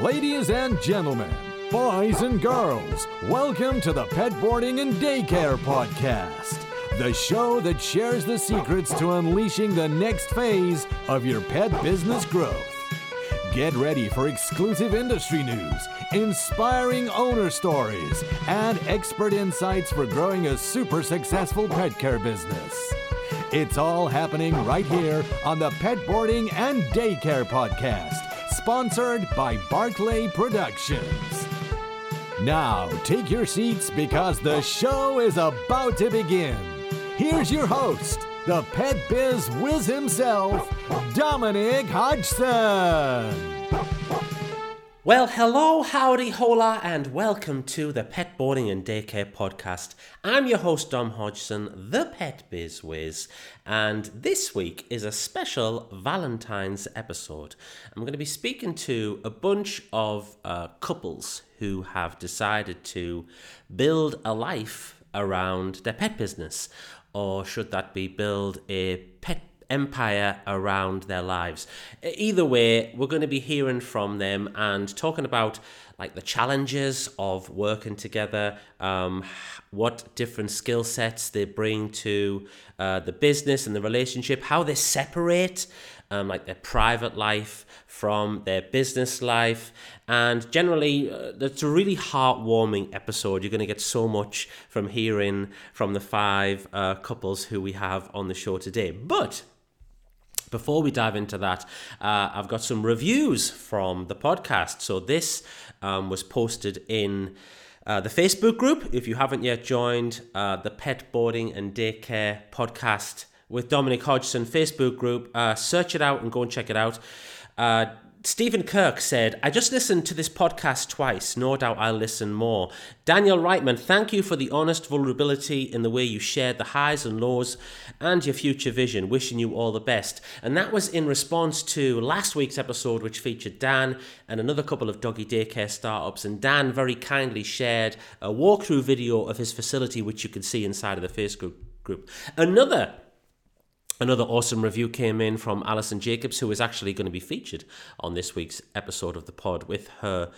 Ladies and gentlemen, boys and girls, welcome to the Pet Boarding and Daycare Podcast, the show that shares the secrets to unleashing the next phase of your pet business growth. Get ready for exclusive industry news, inspiring owner stories, and expert insights for growing a super successful pet care business. It's all happening right here on the Pet Boarding and Daycare Podcast, sponsored by Barclay Productions. Now, take your seats because the show is about to begin. Here's your host, the Pet Biz Wiz himself, Dominic Hodgson. Well, hello, howdy, hola, and welcome to the Pet Boarding and Daycare Podcast. I'm your host, Dom Hodgson, the Pet Biz Wiz, and this week is a special Valentine's episode. I'm going to be speaking to a bunch of couples who have decided to build a life around their pet business, or should that be build a pet empire around their lives. Either way, we're going to be hearing from them and talking about like the challenges of working together, what different skill sets they bring to the business and the relationship, how they separate like their private life from their business life. And generally, it's a really heartwarming episode. You're going to get so much from hearing from the five couples who we have on the show today. But before we dive into that, I've got some reviews from the podcast. So this was posted in the Facebook group. If you haven't yet joined the Pet Boarding and Daycare Podcast with Dominic Hodgson Facebook group, search it out and go and check it out. Stephen Kirk said, "I just listened to this podcast twice. No doubt I'll listen more. Daniel Reitman, thank you for the honest vulnerability in the way you shared the highs and lows and your future vision. Wishing you all the best." And that was in response to last week's episode, which featured Dan and another couple of doggy daycare startups. And Dan very kindly shared a walkthrough video of his facility, which you can see inside of the Facebook group. Another awesome review came in from Alison Jacobs, who is actually going to be featured on this week's episode of the pod with her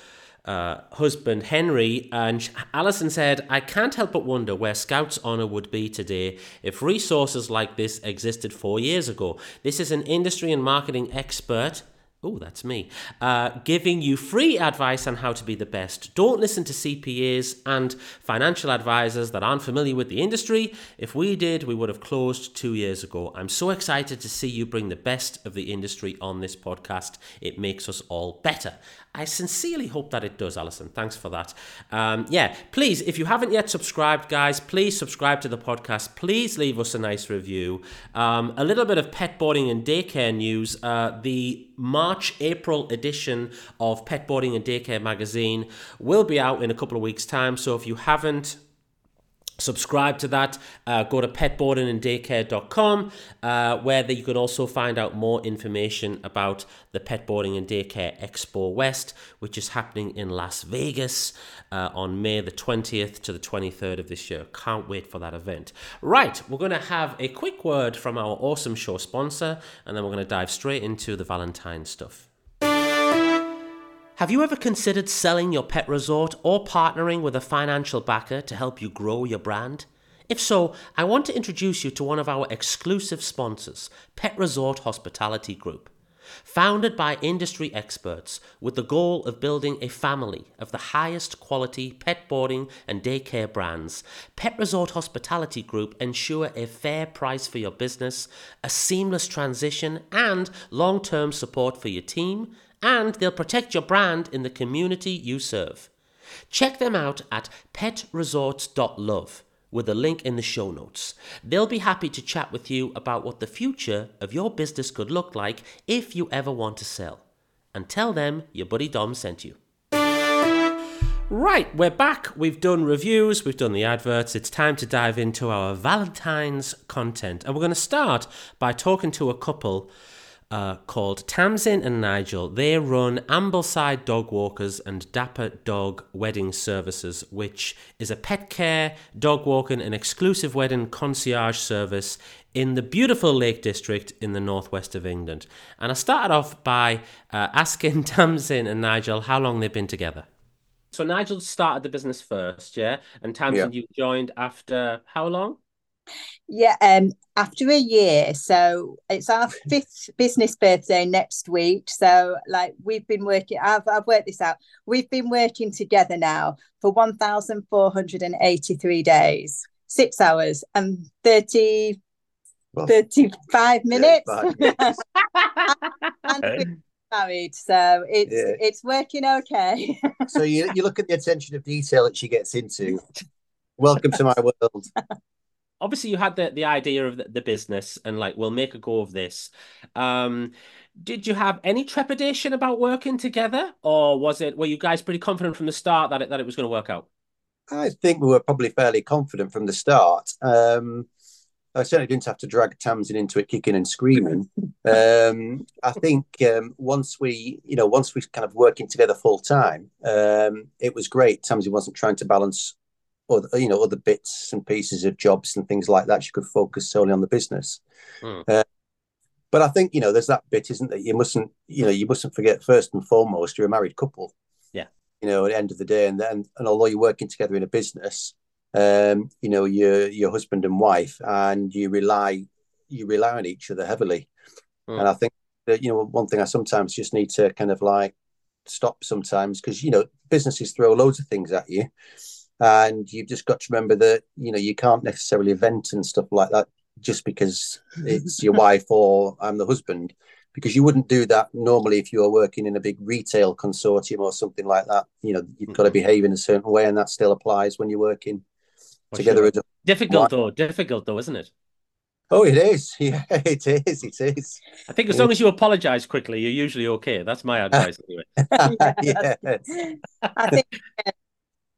husband, Henry. And Alison said, "I can't help but wonder where Scout's Honor would be today if resources like this existed 4 years ago. This is an industry and marketing expert." Oh, that's me. "Giving you free advice on how to be the best. Don't listen to CPAs and financial advisors that aren't familiar with the industry. If we did, we would have closed 2 years ago. I'm so excited to see you bring the best of the industry on this podcast. It makes us all better." I sincerely hope that it does, Alison. Thanks for that. Please, if you haven't yet subscribed, guys, please subscribe to the podcast. Please leave us a nice review. A little bit of pet boarding and daycare news. The March-April edition of Pet Boarding and Daycare magazine will be out in a couple of weeks' time. So if you haven't subscribe to that, go to petboardinganddaycare.com where you can also find out more information about the Pet Boarding and Daycare Expo West, which is happening in Las Vegas on May the 20th to the 23rd of this year. Can't wait for that event. Right, we're going to have a quick word from our awesome show sponsor, and then we're going to dive straight into the Valentine's stuff. Have you ever considered selling your pet resort or partnering with a financial backer to help you grow your brand? If so, I want to introduce you to one of our exclusive sponsors, Pet Resort Hospitality Group. Founded by industry experts with the goal of building a family of the highest quality pet boarding and daycare brands, Pet Resort Hospitality Group ensure a fair price for your business, a seamless transition, and long-term support for your team, and they'll protect your brand in the community you serve. Check them out at petresorts.love with a link in the show notes. They'll be happy to chat with you about what the future of your business could look like if you ever want to sell. And tell them your buddy Dom sent you. Right, we're back. We've done reviews, we've done the adverts. It's time to dive into our Valentine's content. And we're going to start by talking to a couple called Tamsin and Nigel. They run Ambleside Dog Walkers and Dapper Dog Wedding Services, which is a pet care, dog walking, and exclusive wedding concierge service in the beautiful Lake District in the northwest of England. And I started off by asking Tamsin and Nigel how long they've been together. So Nigel started the business first, yeah? And Tamsin, you joined after how long? Yeah, after a year. So it's our fifth business birthday next week. So like we've been working, I've worked this out. We've been working together now for 1,483 days, 6 hours and 35 minutes. And married, so it's working okay. So you look at the attention of detail that she gets into. Welcome to my world. Obviously, you had the idea of the business and like, we'll make a go of this. Did you have any trepidation about working together, or were you guys pretty confident from the start that it was going to work out? I think we were probably fairly confident from the start. I certainly didn't have to drag Tamsin into it, kicking and screaming. I think once we kind of working together full time, it was great. Tamsin wasn't trying to balance other bits and pieces of jobs and things like that. She could focus solely on the business. But I think there's that bit, isn't there? You mustn't forget, first and foremost, you're a married couple. Yeah. At the end of the day, and although you're working together in a business, you're husband and wife, and you rely on each other heavily. And I think that one thing I sometimes just need to kind of like stop sometimes, because businesses throw loads of things at you. And you've just got to remember that, you can't necessarily vent and stuff like that just because it's your wife or I'm the husband, because you wouldn't do that normally if you were working in a big retail consortium or something like that. You've got to behave in a certain way, and that still applies when you're working together. Sure. Difficult though, isn't it? Oh, it is. Yeah, it is. I think as long as you apologise quickly, you're usually okay. That's my advice anyway. Yes.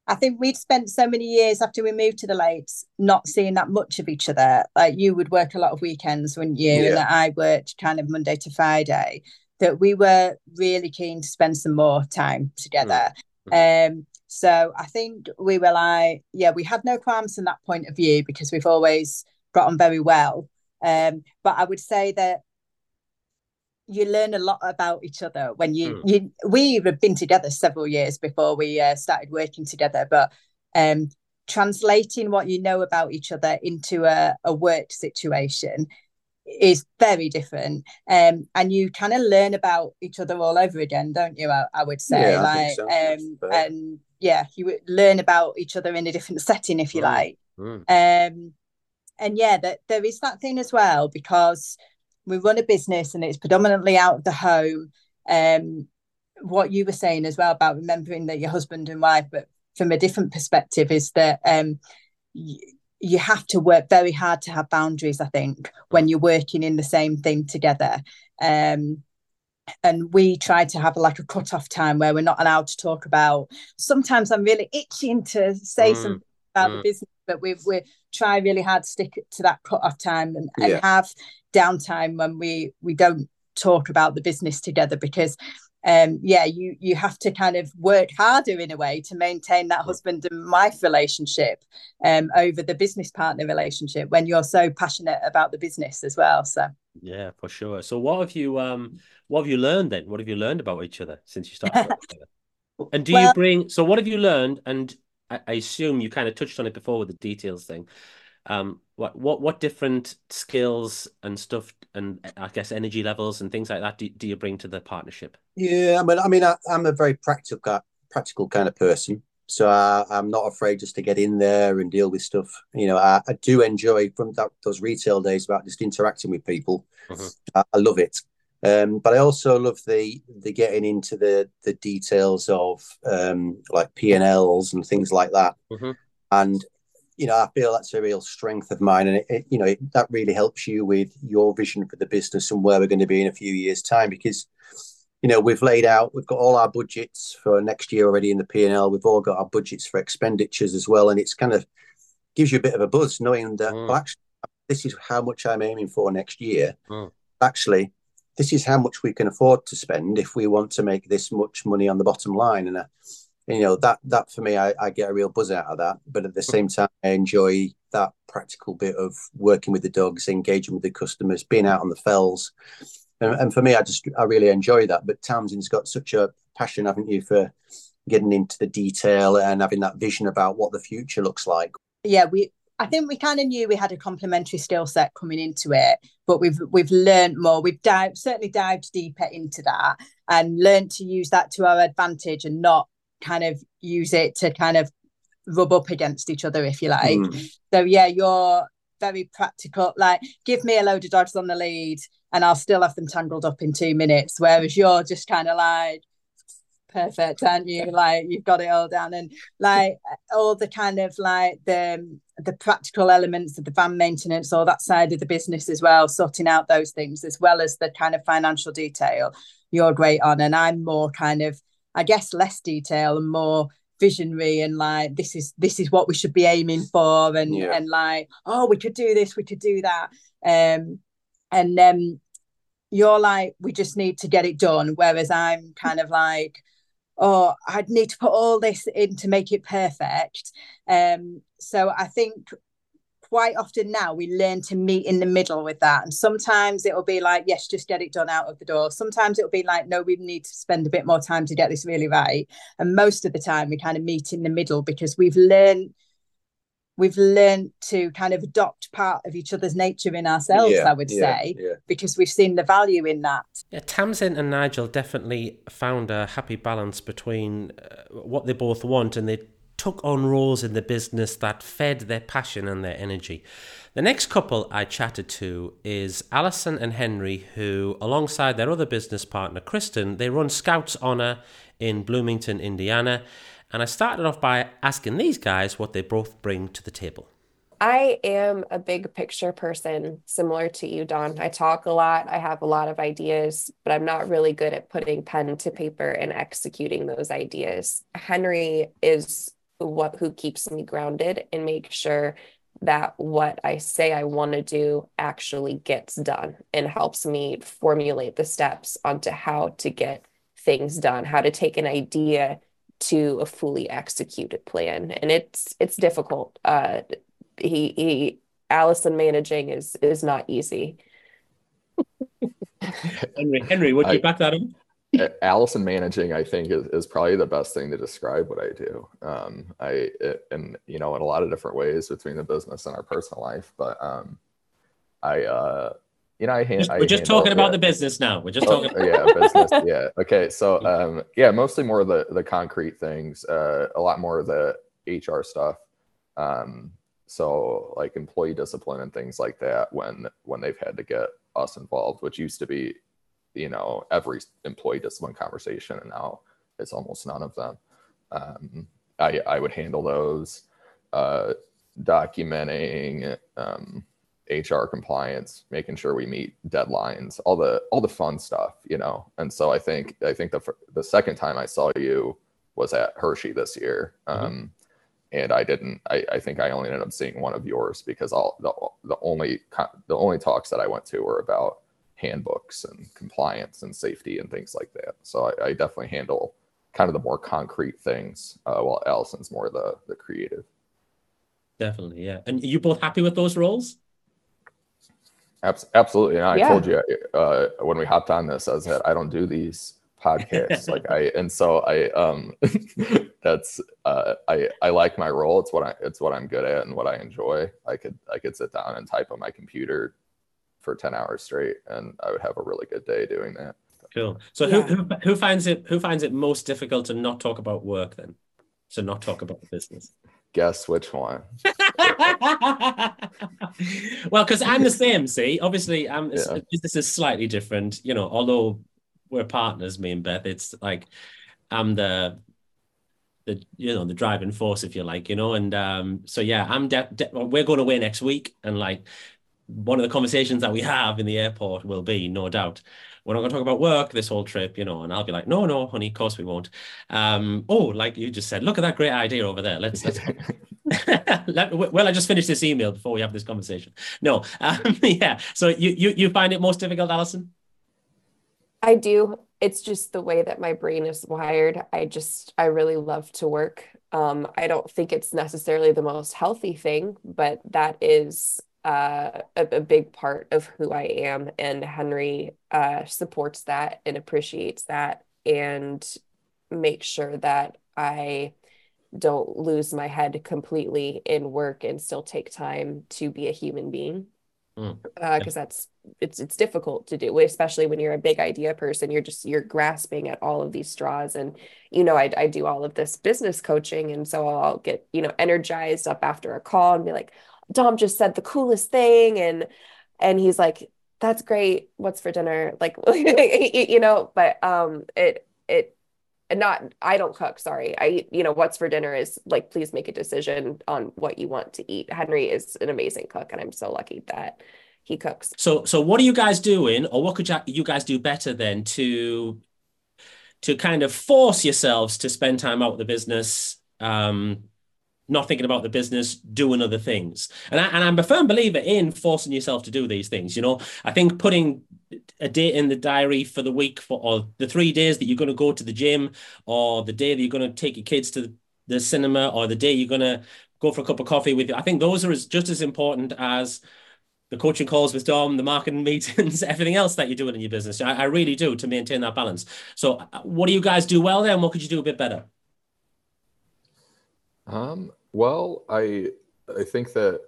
I think we'd spent so many years after we moved to the Lakes not seeing that much of each other. Like, you would work a lot of weekends, wouldn't you? Yeah. And I worked kind of Monday to Friday, that we were really keen to spend some more time together. Mm-hmm. So I think we were like, we had no qualms from that point of view, because we've always got on very well. But I would say that you learn a lot about each other when we had been together several years before we started working together, but translating what you know about each other into a work situation is very different. And you kind of learn about each other all over again, don't you? I would say, you would learn about each other in a different setting, if you like. And there is that thing as well, because we run a business and it's predominantly out of the home. What you were saying as well about remembering that you're husband and wife, but from a different perspective, is that you have to work very hard to have boundaries, I think, when you're working in the same thing together. And we try to have like a cut-off time where we're not allowed to talk about, sometimes I'm really itching to say something about the business, but we try really hard to stick to that cut-off time and have downtime when we don't talk about the business together, because you have to kind of work harder in a way to maintain that husband and wife relationship over the business partner relationship when you're so passionate about the business as well. So yeah, for sure. So what have you learned then? What have you learned about each other since you started working together? And what have you learned? And I assume you kind of touched on it before with the details thing. What different skills and stuff, and I guess energy levels and things like that, do you bring to the partnership? Yeah, I'm a very practical kind of person, so I'm not afraid just to get in there and deal with stuff. I do enjoy from those retail days about just interacting with people. I love it, but I also love the getting into the details of like P&Ls and things like that, and. I feel that's a real strength of mine, and that really helps you with your vision for the business and where we're going to be in a few years' time. Because we've got all our budgets for next year already in the P&L. We've all got our budgets for expenditures as well, and it's kind of gives you a bit of a buzz knowing that actually this is how much I'm aiming for next year. Actually, this is how much we can afford to spend if we want to make this much money on the bottom line, and you know, that for me, I get a real buzz out of that. But at the same time, I enjoy that practical bit of working with the dogs, engaging with the customers, being out on the fells. And for me, I really enjoy that. But Tamsin's got such a passion, haven't you, for getting into the detail and having that vision about what the future looks like. Yeah, I think we kind of knew we had a complementary skill set coming into it, but we've learned more. We've certainly dived deeper into that and learned to use that to our advantage and not kind of use it to kind of rub up against each other, if you like. So yeah, you're very practical. Like, give me a load of dogs on the lead and I'll still have them tangled up in 2 minutes, whereas you're just kind of like, perfect, aren't you? Like, you've got it all down. And like all the kind of like the practical elements of the van maintenance, all that side of the business as well, sorting out those things as well as the kind of financial detail, you're great on. And I'm more kind of, I guess, less detail and more visionary and like, this is what we should be aiming for. And yeah, and like, oh, we could do this, we could do that. And you're like, we just need to get it done. Whereas I'm kind of like, oh, I'd need to put all this in to make it perfect. So I think quite often now we learn to meet in the middle with that. And sometimes it'll be like, yes, just get it done out of the door. Sometimes it'll be like, no, we need to spend a bit more time to get this really right. And most of the time we kind of meet in the middle because we've learned to kind of adopt part of each other's nature in ourselves, I would say, because we've seen the value in that. Yeah, Tamsin and Nigel definitely found a happy balance between what they both want, and they took on roles in the business that fed their passion and their energy. The next couple I chatted to is Alison and Henry, who, alongside their other business partner, Kristen, they run Scout's Honor in Bloomington, Indiana. And I started off by asking these guys what they both bring to the table. I am a big picture person, similar to you, Don. I talk a lot. I have a lot of ideas, but I'm not really good at putting pen to paper and executing those ideas. Henry is who keeps me grounded and makes sure that what I say I want to do actually gets done, and helps me formulate the steps onto how to get things done, how to take an idea to a fully executed plan. And it's difficult. Alison managing is not easy. Henry, would you back that up? Alison managing, I think, is probably the best thing to describe what I do. In a lot of different ways between the business and our personal life. But We're just talking about the business now. We're just talking about business. Yeah. Okay. So mostly more the concrete things, a lot more of the HR stuff. So like employee discipline and things like that, when they've had to get us involved, which used to be, you know, every employee discipline conversation, and now it's almost none of them. I would handle those, documenting, HR compliance, making sure we meet deadlines, all the fun stuff, you know. And so I think the second time I saw you was at Hershey this year, and I think I only ended up seeing one of yours because the only talks that I went to were about handbooks and compliance and safety and things like that. So I definitely handle kind of the more concrete things, while Alison's more the creative. Definitely, yeah. And are you both happy with those roles? Absolutely. And I told you when we hopped on this, I said, I don't do these podcasts. I like my role. It's what I'm good at and what I enjoy. I could sit down and type on my computer for 10 hours straight, and I would have a really good day doing that. Cool. So who finds it most difficult to not talk about work then? To not talk about the business? Guess which one. Well, because I'm the same, see? Obviously, Business is slightly different. You know, although we're partners, me and Beth, it's like I'm the driving force, if you like, you know? And we're going away next week, and like one of the conversations that we have in the airport will be, no doubt, we're not going to talk about work this whole trip, you know. And I'll be like, no, honey, of course we won't. Like you just said, look at that great idea over there. Let's I just finished this email before we have this conversation. No. So you find it most difficult, Alison? I do. it's just the way that my brain is wired. I really love to work. I don't think it's necessarily the most healthy thing, but that is a big part of who I am. And Henry supports that and appreciates that and makes sure that I don't lose my head completely in work and still take time to be a human being. Because it's difficult to do, especially when you're a big idea person. You're grasping at all of these straws, and I do all of this business coaching, and so I'll get energized up after a call and be like, Dom just said the coolest thing, and he's like, that's great, what's for dinner, like but it not, I don't cook, sorry. What's for dinner is like, please make a decision on what you want to eat. Henry is an amazing cook, and I'm so lucky that he cooks. So what are you guys doing, or what could you guys do better than to kind of force yourselves to spend time out with the business, not thinking about the business, doing other things? And I'm a firm believer in forcing yourself to do these things. I think putting a date in the diary for the week or the 3 days that you're going to go to the gym, or the day that you're going to take your kids to the cinema, or the day you're going to go for a cup of coffee with you. I think those are just as important as the coaching calls with Dom, the marketing meetings, everything else that you're doing in your business. I really do, to maintain that balance. So what do you guys do well there, and what could you do a bit better? Well, I think that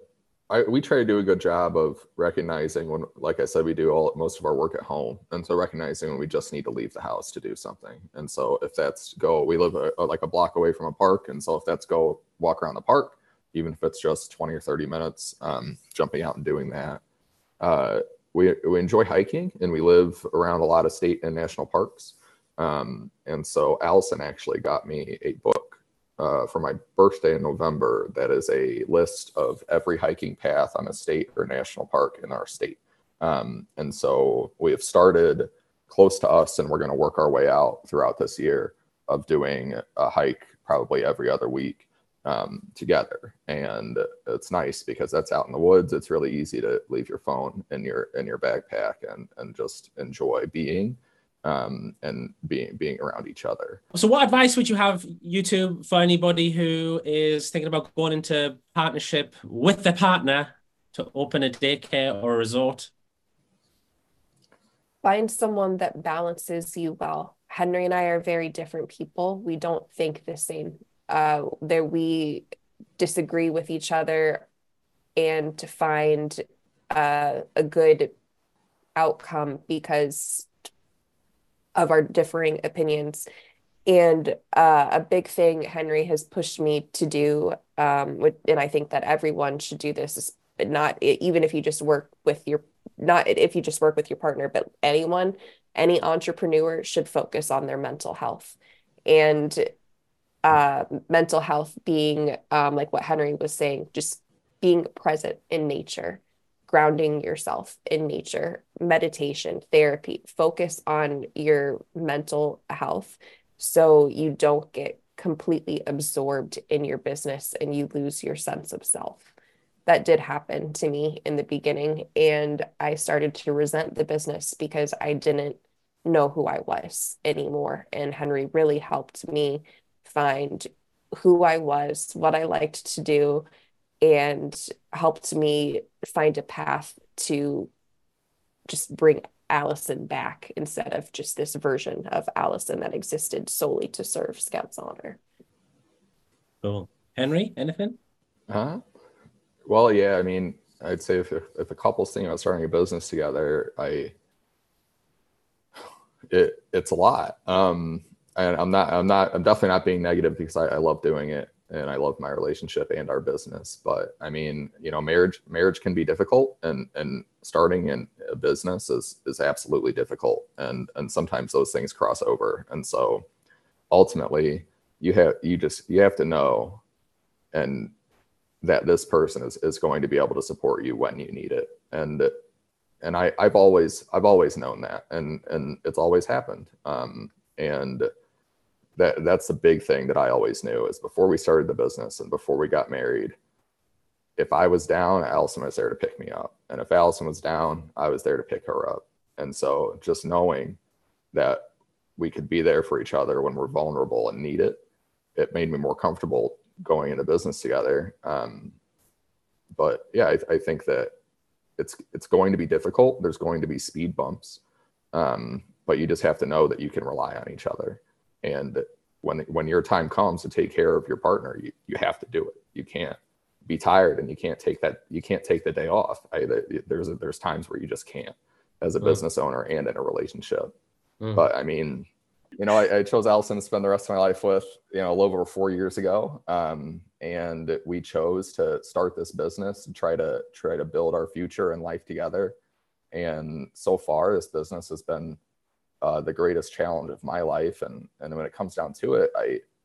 we try to do a good job of recognizing when, like I said, we do most of our work at home. And so recognizing when we just need to leave the house to do something. And so if that's we live like a block away from a park. And so if that's go walk around the park, even if it's just 20 or 30 minutes, jumping out and doing that. We enjoy hiking, and we live around a lot of state and national parks. And so Alison actually got me a book for my birthday in November, that is a list of every hiking path on a state or national park in our state. And so we have started close to us, and we're going to work our way out throughout this year of doing a hike probably every other week together. And it's nice because that's out in the woods. It's really easy to leave your phone in your backpack and just enjoy being around each other. So what advice would you have, you two, for anybody who is thinking about going into partnership with their partner to open a daycare or a resort? Find someone that balances you well. Henry and I are very different people. We don't think the same. We disagree with each other, and to find a good outcome because of our differing opinions. And a big thing Henry has pushed me to do, and I think that everyone should do this, is not if you just work with your partner, but anyone, any entrepreneur should focus on their mental health. And mental health being like what Henry was saying, just being present in nature, grounding yourself in nature, meditation, therapy, focus on your mental health so you don't get completely absorbed in your business and you lose your sense of self. That did happen to me in the beginning, and I started to resent the business because I didn't know who I was anymore. And Henry really helped me find who I was, what I liked to do, and helped me find a path to just bring Alison back instead of just this version of Alison that existed solely to serve Scout's Honor. Cool. Henry, anything? Well, yeah, I mean, I'd say if a couple's thinking about starting a business together, it's a lot. And I'm definitely not being negative, because I love doing it, and I love my relationship and our business. But I mean, marriage can be difficult, and starting in a business is absolutely difficult. And sometimes those things cross over. And so ultimately you have to know, and that this person is going to be able to support you when you need it. And I've always known that, and it's always happened. That's the big thing that I always knew, is before we started the business and before we got married, if I was down, Alison was there to pick me up. And if Alison was down, I was there to pick her up. And so just knowing that we could be there for each other when we're vulnerable and need it. It made me more comfortable going into business together. But yeah, I think that it's going to be difficult. There's going to be speed bumps, but you just have to know that you can rely on each other. And when your time comes to take care of your partner, you have to do it. You can't be tired and you can't take the day off. There's times where you just can't, as a business owner and in a relationship. But I mean, you know, I chose Alison to spend the rest of my life with, you know, a little over 4 years ago. And we chose to start this business and try to build our future and life together. And so far, this business has been the greatest challenge of my life. And when it comes down to it,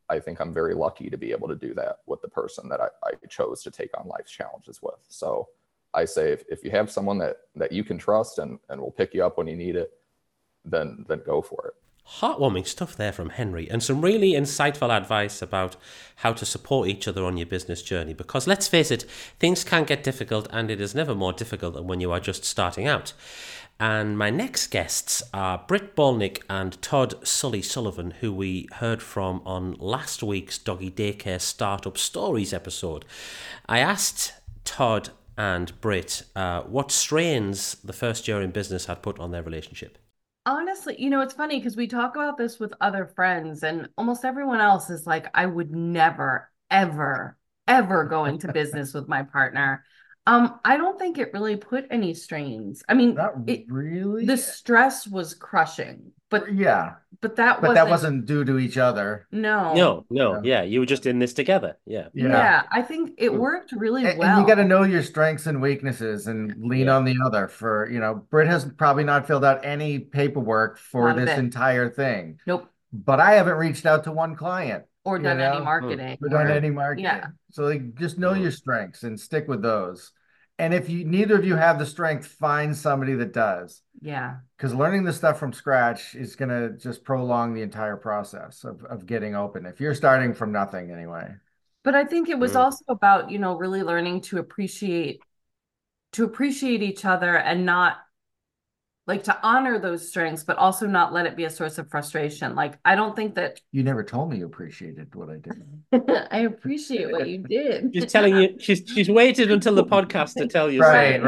I think I'm very lucky to be able to do that with the person that I chose to take on life's challenges with. So I say, if you have someone that you can trust and will pick you up when you need it, then go for it. Heartwarming stuff there from Henry, and some really insightful advice about how to support each other on your business journey, because let's face it, things can get difficult, and it is never more difficult than when you are just starting out. And my next guests are Britt Balnick and Todd Sully Sullivan, who we heard from on last week's Doggy Daycare Startup Stories episode. I asked Todd and Britt what strains the first year in business had put on their relationship. Honestly, you know, it's funny because we talk about this with other friends and almost everyone else is like, I would never, ever, ever go into business with my partner. I don't think it really put any strains. I mean, the stress was crushing, but yeah, that wasn't due to each other. No. Yeah. You were just in this together. Yeah. I think it worked really well. And you got to know your strengths and weaknesses and lean on the other for, you know, Britt has probably not filled out any paperwork for this entire thing. Nope. But I haven't reached out to one client. Or done any marketing. Yeah. So like, just know your strengths and stick with those. And if you neither of you have the strength, find somebody that does. Yeah. Because learning this stuff from scratch is going to just prolong the entire process of getting open, if you're starting from nothing anyway. But I think it was also about, you know, really learning to appreciate each other and not like to honor those strengths, but also not let it be a source of frustration. Like, I don't think that you never told me you appreciated what I did. I appreciate what you did. She's telling you, she's waited until the podcast to tell you. Right.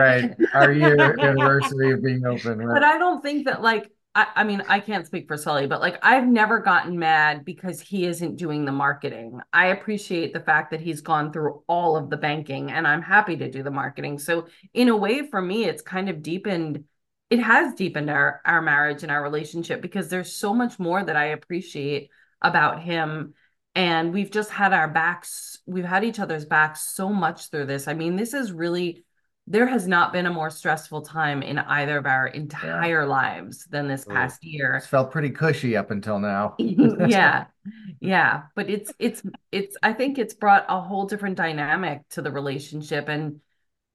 Our year anniversary of being open. Right? But I don't think that like, I mean, I can't speak for Sully, but like, I've never gotten mad because he isn't doing the marketing. I appreciate the fact that he's gone through all of the banking and I'm happy to do the marketing. So in a way for me, it's kind of deepened. It has deepened our marriage and our relationship because there's so much more that I appreciate about him. And we've just had we've had each other's backs so much through this. I mean, this is really, there has not been a more stressful time in either of our entire lives than this past year. It's felt pretty cushy up until now. Yeah. But it's, I think it's brought a whole different dynamic to the relationship. And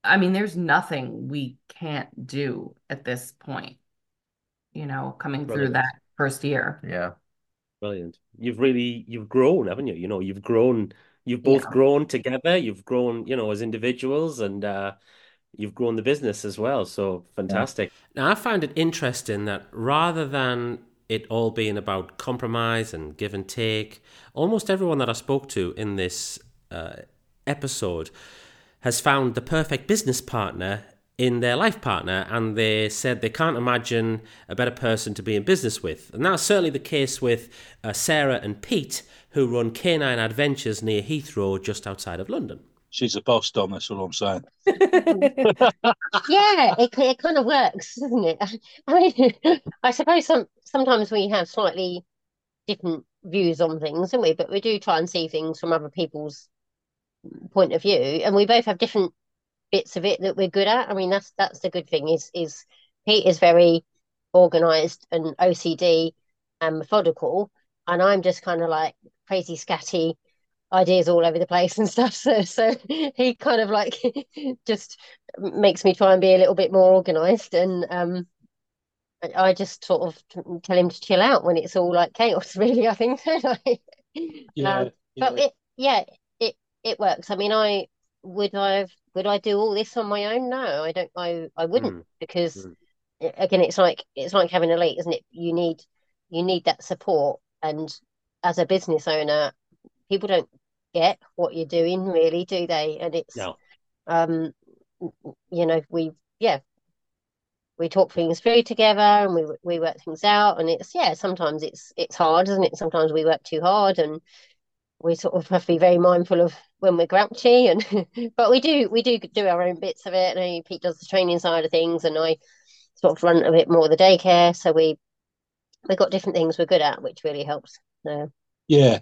I mean, there's nothing we can't do at this point, you know, coming through that first year. Yeah. Brilliant. You've grown, haven't you? You know, you've both grown together. You've grown, you know, as individuals and you've grown the business as well. So fantastic. Yeah. Now, I found it interesting that rather than it all being about compromise and give and take, almost everyone that I spoke to in this episode has found the perfect business partner in their life partner, and they said they can't imagine a better person to be in business with. And that's certainly the case with Sarah and Pete, who run Canine Adventures near Heathrow, just outside of London. She's a boss, Dom, that's all I'm saying. Yeah, it kind of works, doesn't it? I mean, I suppose sometimes we have slightly different views on things, don't we? But we do try and see things from other people's point of view, and we both have different bits of it that we're good at. I mean, that's the good thing is Pete is very organized and OCD and methodical, and I'm just kind of like crazy scatty ideas all over the place and stuff, so he kind of like just makes me try and be a little bit more organized, and I just sort of tell him to chill out when it's all like chaos, really, I think. But it works. I mean, would I do all this on my own? No, I don't. I wouldn't because again, it's like having a leak, isn't it? You need you need that support. And as a business owner, people don't get what you're doing, really, do they? And it's, no. You know, we talk things through together, and we work things out. And it's, yeah, sometimes it's hard, isn't it? Sometimes we work too hard, and we sort of have to be very mindful of when we're grouchy. And but we do our own bits of it. And Pete does the training side of things, and I sort of run a bit more of the daycare. So we got different things we're good at, which really helps. So. Yeah.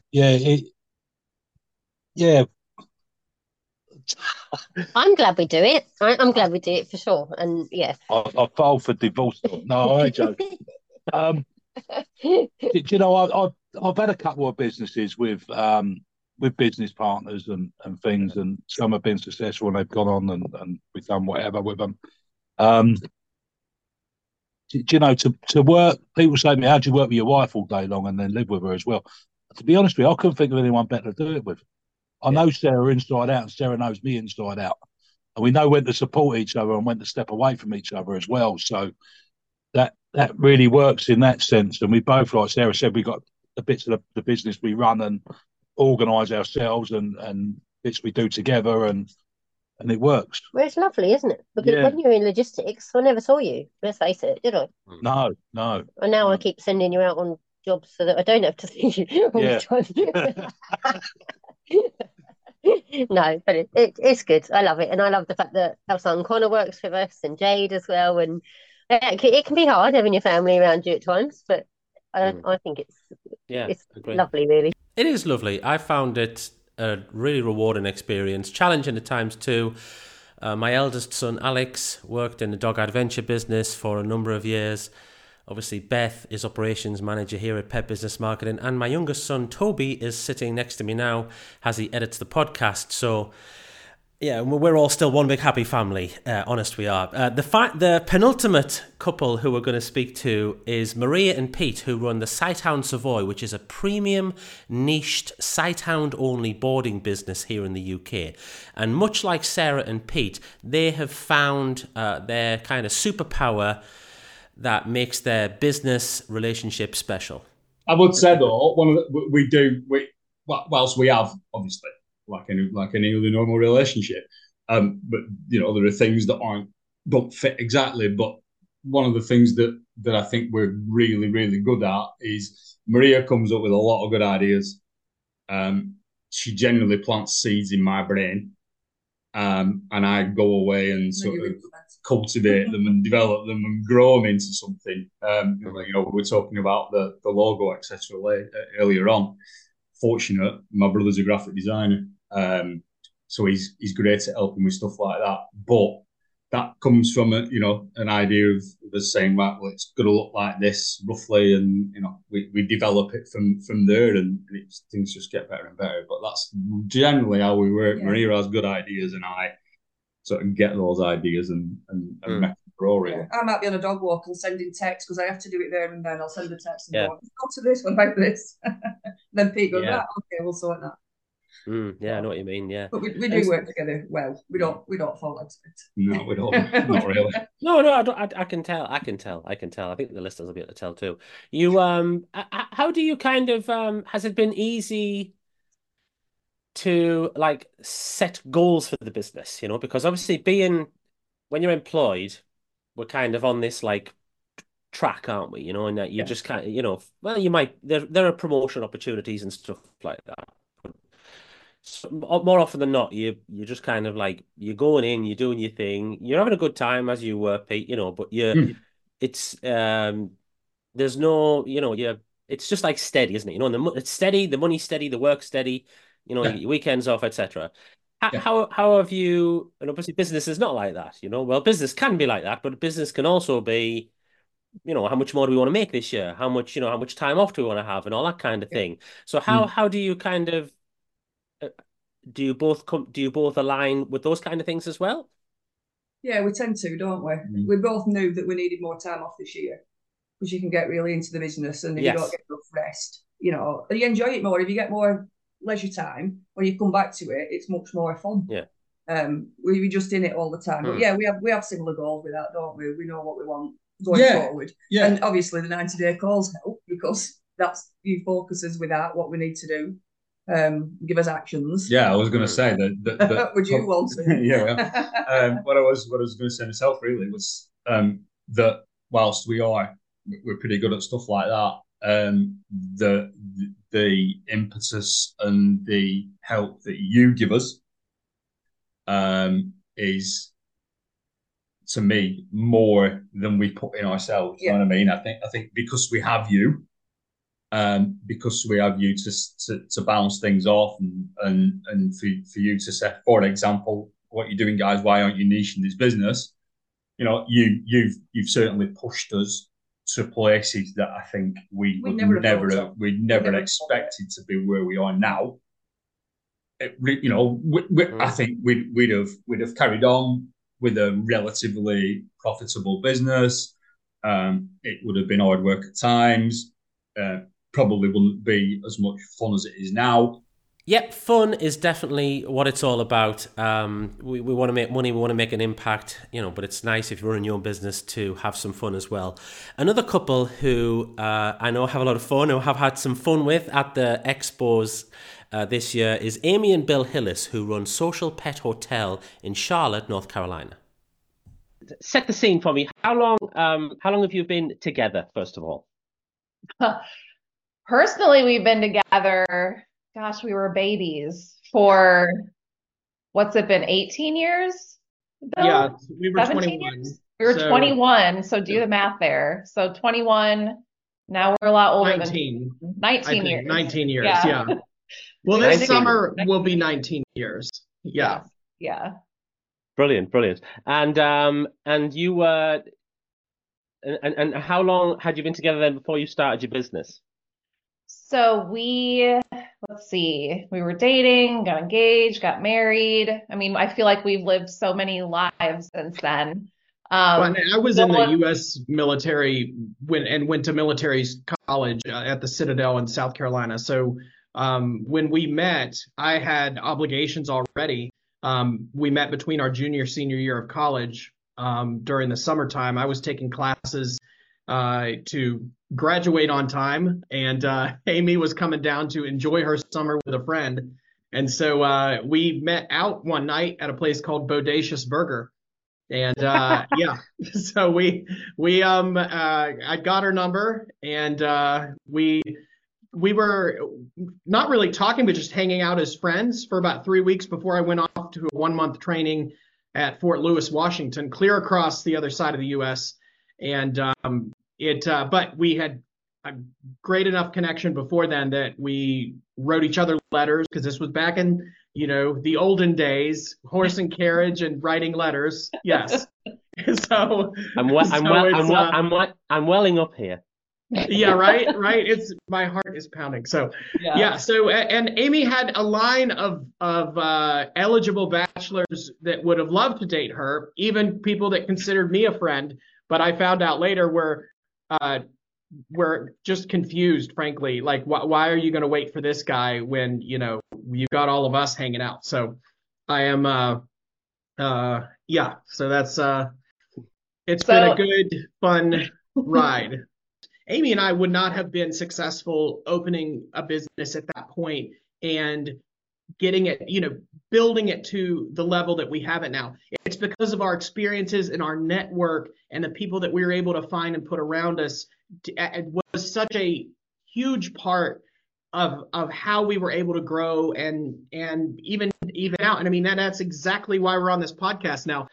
I'm glad we do it. I'm glad we do it for sure. And yeah, I filed for divorce. No, I joke. Do you know, I've had a couple of businesses with business partners and things, and some have been successful and they've gone on and we've done whatever with them. Do you know, to work, people say to me, how do you work with your wife all day long and then live with her as well? To be honest with you, I couldn't think of anyone better to do it with. I know Sarah inside out, and Sarah knows me inside out. And we know when to support each other and when to step away from each other as well. So that really works in that sense. And we both, like Sarah said, we got the bits of the business we run and organise ourselves and bits we do together, and it works. Well, it's lovely, isn't it? Because when you're in logistics, I never saw you, let's face it, did I? No. And now I keep sending you out on jobs so that I don't have to see you all the time. No, but it's good. I love it, and I love the fact that our son Connor works with us, and Jade as well. And it can be hard having your family around you at times, but I think it's lovely, really. It is lovely. I found it a really rewarding experience, challenging at times too. My eldest son Alex worked in the dog adventure business for a number of years. Obviously, Beth is operations manager here at Pet Business Marketing, and my youngest son, Toby, is sitting next to me now as he edits the podcast. So, yeah, we're all still one big happy family, honest we are. The penultimate couple who we're going to speak to is Maria and Pete, who run the Sighthound Savoy, which is a premium, niched, Sighthound-only boarding business here in the UK. And much like Sarah and Pete, they have found their kind of superpower that makes their business relationship special? I would say, though, whilst we have, obviously, like any other normal relationship, but, you know, there are things that don't fit exactly, but one of the things that I think we're really, really good at is Maria comes up with a lot of good ideas. She generally plants seeds in my brain, and I go away and cultivate them and develop them and grow them into something. You know, we were talking about the logo, etc. earlier on. Fortunate, my brother's a graphic designer, so he's great at helping with stuff like that. But that comes from an idea of the same, right? Well, it's going to look like this roughly, and you know, we develop it from there, and things just get better and better. But that's generally how we work. Yeah. Maria has good ideas, and I sort of get those ideas and make them grow, really. Yeah. I might be on a dog walk and sending text because I have to do it there and then. I'll send a text and go, "Go to this one about this." Then Pete goes, "Okay, we'll sort that." Yeah, I know what you mean. Yeah, but we do work together well. We don't fall into it. No, we don't. Not really. No, I don't. I can tell. I think the listeners will be able to tell too. You, how do you kind of has it been easy to like set goals for the business, you know, because obviously when you're employed, we're kind of on this like track, aren't we? You know, and that you just can't, you know, well, you might, there are promotion opportunities and stuff like that. But so, more often than not, you're just kind of like, you're going in, you're doing your thing, you're having a good time as you were, Pete, you know, but it's, there's no, you know, it's just like steady, isn't it? You know, it's steady, the money's steady, the work's steady. You know, your weekends off, etc. How have you? And obviously, business is not like that. You know, well, business can be like that, but business can also be, you know, how much more do we want to make this year? How much time off do we want to have, and all that kind of thing. So how do you kind of do you both align with those kind of things as well? Yeah, we tend to, don't we? Mm. We both knew that we needed more time off this year because you can get really into the business, and if you don't get enough rest, you know, you enjoy it more if you get more leisure time. When you come back to it, it's much more fun. We're just in it all the time. But we have similar goals with that, don't we? We know what we want going forward, and obviously the 90-day calls help. You because that's you focus us without what we need to do. Give us actions. Yeah, I was going to say that would you want to? Yeah. What I was going to say myself really was that whilst we're pretty good at stuff like that, the impetus and the help that you give us is, to me, more than we put in ourselves. Yeah. You know what I mean? I think because we have you, to bounce things off and for you to set, for example, what you're doing, guys, why aren't you niching this business? You know, you've certainly pushed us to places that I think we never expected to be where we are now. I think we'd have carried on with a relatively profitable business. It would have been hard work at times. Probably wouldn't be as much fun as it is now. Yep, fun is definitely what it's all about. We want to make money, we want to make an impact, but it's nice if you're running your own business to have some fun as well. Another couple who I know have a lot of fun, who have had some fun with at the expos this year, is Amy and Bill Hillis, who run Social Pet Hotel in Charlotte, North Carolina. Set the scene for me. How long have you been together, first of all? Personally, we've been together... Gosh, we were babies for, 18 years? Though? Yeah, we were 21. Years? We were 21, so do the math there. So 21, now we're a lot older 19, than 19 years. 19 years, yeah. Well, this summer will be 19 years. Yeah. Yeah. Brilliant. And you were, and how long had you been together then before you started your business? So we were dating, got engaged, got married. I mean, I feel like we've lived so many lives since then. I was in the U.S. military and went to military college at the Citadel in South Carolina. So when we met, I had obligations already. We met between our junior, senior year of college during the summertime. I was taking classes to graduate on time, and Amy was coming down to enjoy her summer with a friend, and so we met out one night at a place called Bodacious Burger, and so we I got her number, and we were not really talking, but just hanging out as friends for about 3 weeks before I went off to a 1-month training at Fort Lewis, Washington, clear across the other side of the U.S. And but we had a great enough connection before then that we wrote each other letters, because this was back in, the olden days, horse and carriage and writing letters. Yes. I'm welling up here. Yeah. Right. It's, my heart is pounding. So yeah. So, and Amy had a line of eligible bachelors that would have loved to date her, even people that considered me a friend, but I found out later we're just confused, frankly. Like, why are you going to wait for this guy when, you've got all of us hanging out? So I am, so that's, been a good, fun ride. Amy and I would not have been successful opening a business at that point and getting it, building it to the level that we have it now. It's because of our experiences and our network and the people that we were able to find and put around us. It was such a huge part of how we were able to grow and even out. And I mean, that's exactly why we're on this podcast now.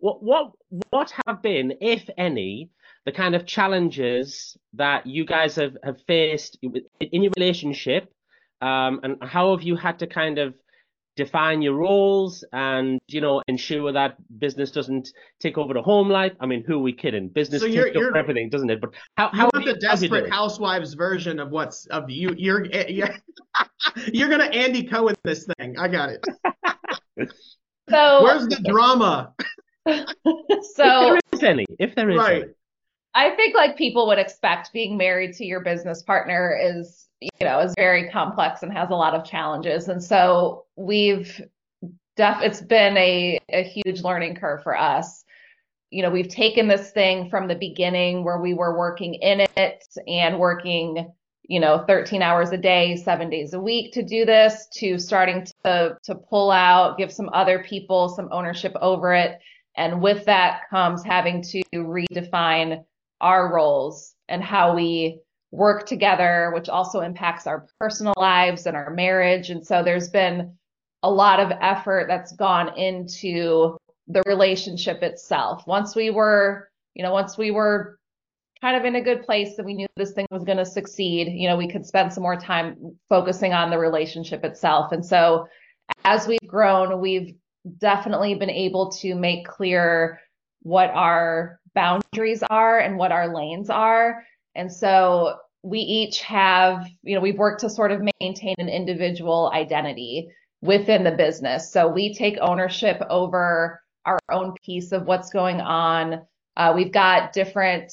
What have been, if any, the kind of challenges that you guys have faced in your relationship? And how have you had to kind of define your roles and, ensure that business doesn't take over the home life? I mean, who are we kidding? Business takes over everything, doesn't it? But how are the Desperate Housewives version of you're going to Andy Cohen this thing. I got it. So where's the drama? If there is any. I think people would expect being married to your business partner is, is very complex and has a lot of challenges. And so it's been a huge learning curve for us. you know, we've taken this thing from the beginning where we were working in it and working, you know, 13 hours a day, 7 days a week to do this, to starting to pull out, give some other people some ownership over it. And with that comes having to redefine our roles and how we work together, which also impacts our personal lives and our marriage. And so there's been a lot of effort that's gone into the relationship itself. Once we were kind of in a good place that we knew this thing was going to succeed, you know, we could spend some more time focusing on the relationship itself. And so as we've grown, we've definitely been able to make clear what our boundaries are and what our lanes are. And so we each have, you know, we've worked to sort of maintain an individual identity within the business. So we take ownership over our own piece of what's going on. We've got different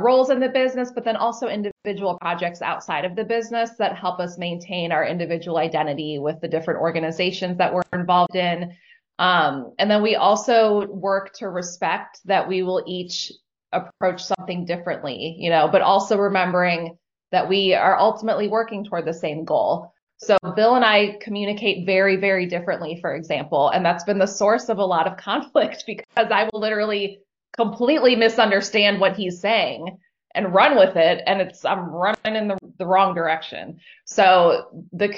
roles in the business, but then also individual projects outside of the business that help us maintain our individual identity with the different organizations that we're involved in. And then we also work to respect that we will each approach something differently, you know, but also remembering that we are ultimately working toward the same goal. So Bill and I communicate very, very differently, for example, and that's been the source of a lot of conflict because I will literally completely misunderstand what he's saying and run with it. And I'm running in the wrong direction. So the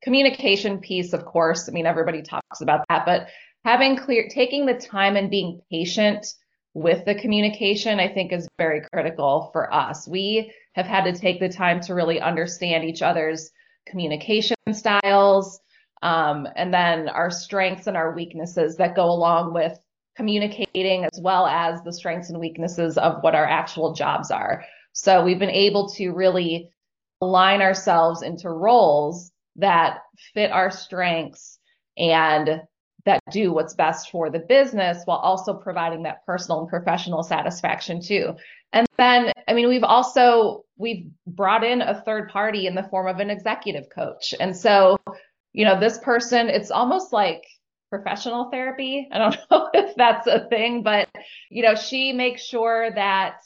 communication piece, of course, I mean, everybody talks about that, but having taking the time and being patient with the communication, I think is very critical for us. We have had to take the time to really understand each other's communication styles, and then our strengths and our weaknesses that go along with communicating, as well as the strengths and weaknesses of what our actual jobs are. So we've been able to really align ourselves into roles that fit our strengths and that do what's best for the business while also providing that personal and professional satisfaction too. And then, I mean, we've brought in a third party in the form of an executive coach. And so, you know, this person, it's almost like professional therapy. I don't know if that's a thing, but, you know, she makes sure that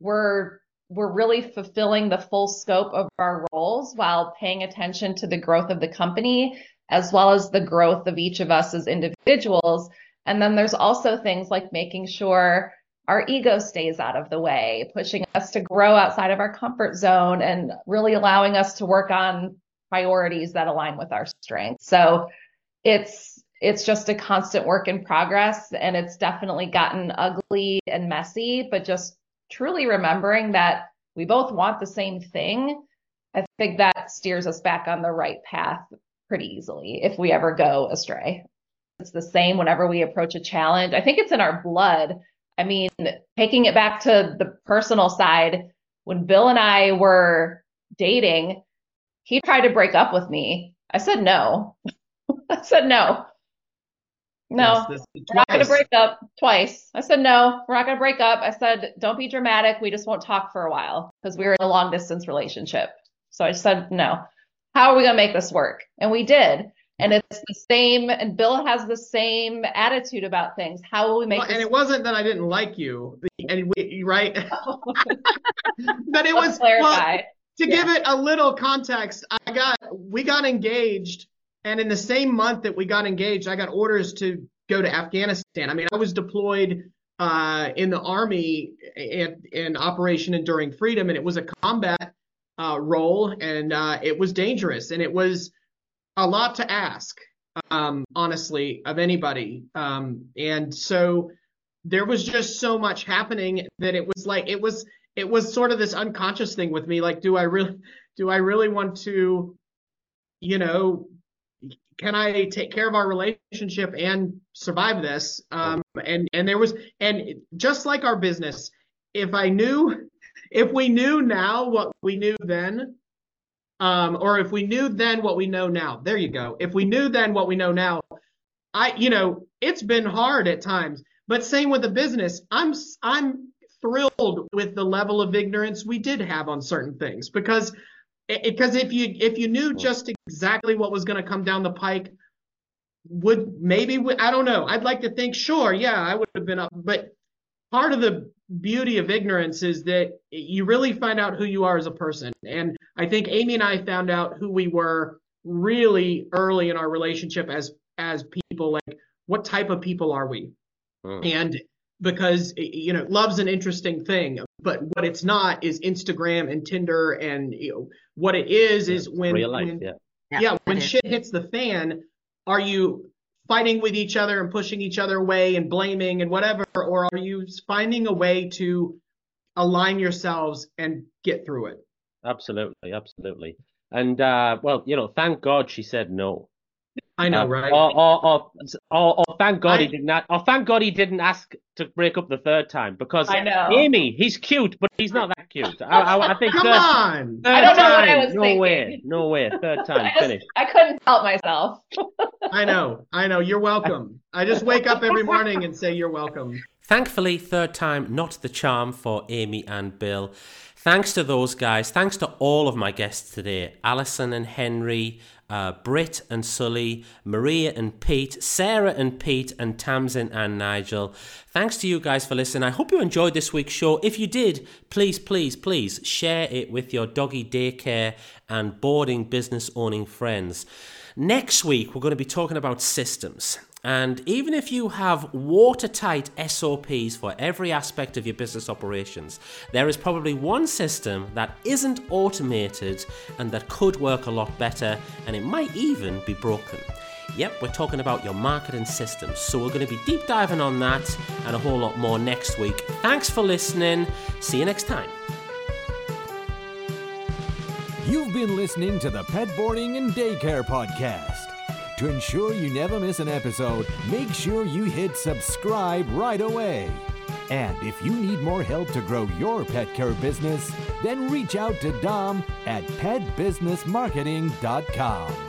we're really fulfilling the full scope of our roles while paying attention to the growth of the company, as well as the growth of each of us as individuals. And then there's also things like making sure our ego stays out of the way, pushing us to grow outside of our comfort zone and really allowing us to work on priorities that align with our strengths. So it's just a constant work in progress, and it's definitely gotten ugly and messy, but just truly remembering that we both want the same thing, I think that steers us back on the right path pretty easily if we ever go astray. It's the same whenever we approach a challenge. I think it's in our blood. I mean, taking it back to the personal side, when Bill and I were dating, he tried to break up with me. I said no. I said no. No, yes, we're not going to break up twice. I said no, we're not going to break up. I said, don't be dramatic. We just won't talk for a while because we were in a long distance relationship. So I said no. How are we going to make this work? And we did. And it's the same, and Bill has the same attitude about things. How will we make this work? And it wasn't that I didn't like you, right? But it was, well, to give it a little context, we got engaged, and in the same month that we got engaged, I got orders to go to Afghanistan. I mean, I was deployed in the Army in Operation Enduring Freedom, and it was a combat role, and it was dangerous, and it was a lot to ask, honestly, of anybody. And so there was just so much happening that it was like it was sort of this unconscious thing with me. Like, do I really want to, you know, can I take care of our relationship and survive this? And just like our business, if we knew now what we knew then, or if we knew then what we know now, there you go. If we knew then what we know now, it's been hard at times, but same with the business. I'm thrilled with the level of ignorance we did have on certain things, because if you knew just exactly what was going to come down the pike, I don't know. I'd like to think, sure, yeah, I would have been up, but part of the beauty of ignorance is that you really find out who you are as a person. And I think Amy and I found out who we were really early in our relationship as people, like what type of people are we? Oh. And because, you know, love's an interesting thing, but what it's not is Instagram and Tinder, and you know, what it is when real life, when shit hits the fan, are you fighting with each other and pushing each other away and blaming and whatever, or are you finding a way to align yourselves and get through it? Absolutely. And, well, you know, thank God she said no. I know, right? Or thank God he didn't. Or thank God he didn't ask to break up the third time, because I know. Amy, he's cute, but he's not that cute. I think. Come on! Third I don't know time, what I was thinking. No way. Third time, finish. I couldn't help myself. I know. You're welcome. I just wake up every morning and say you're welcome. Thankfully, third time not the charm for Amy and Bill. Thanks to those guys. Thanks to all of my guests today. Alison and Henry, Britt and Sully, Maria and Pete, Sarah and Pete, and Tamsin and Nigel. Thanks to you guys for listening. I hope you enjoyed this week's show. If you did, please share it with your doggy daycare and boarding business owning friends. Next week, we're going to be talking about systems. And even if you have watertight SOPs for every aspect of your business operations, there is probably one system that isn't automated and that could work a lot better, and it might even be broken. Yep, we're talking about your marketing systems. So we're going to be deep diving on that and a whole lot more next week. Thanks for listening. See you next time. You've been listening to the Pet Boarding and Daycare Podcast. To ensure you never miss an episode, make sure you hit subscribe right away. And if you need more help to grow your pet care business, then reach out to Dom at petbusinessmarketing.com.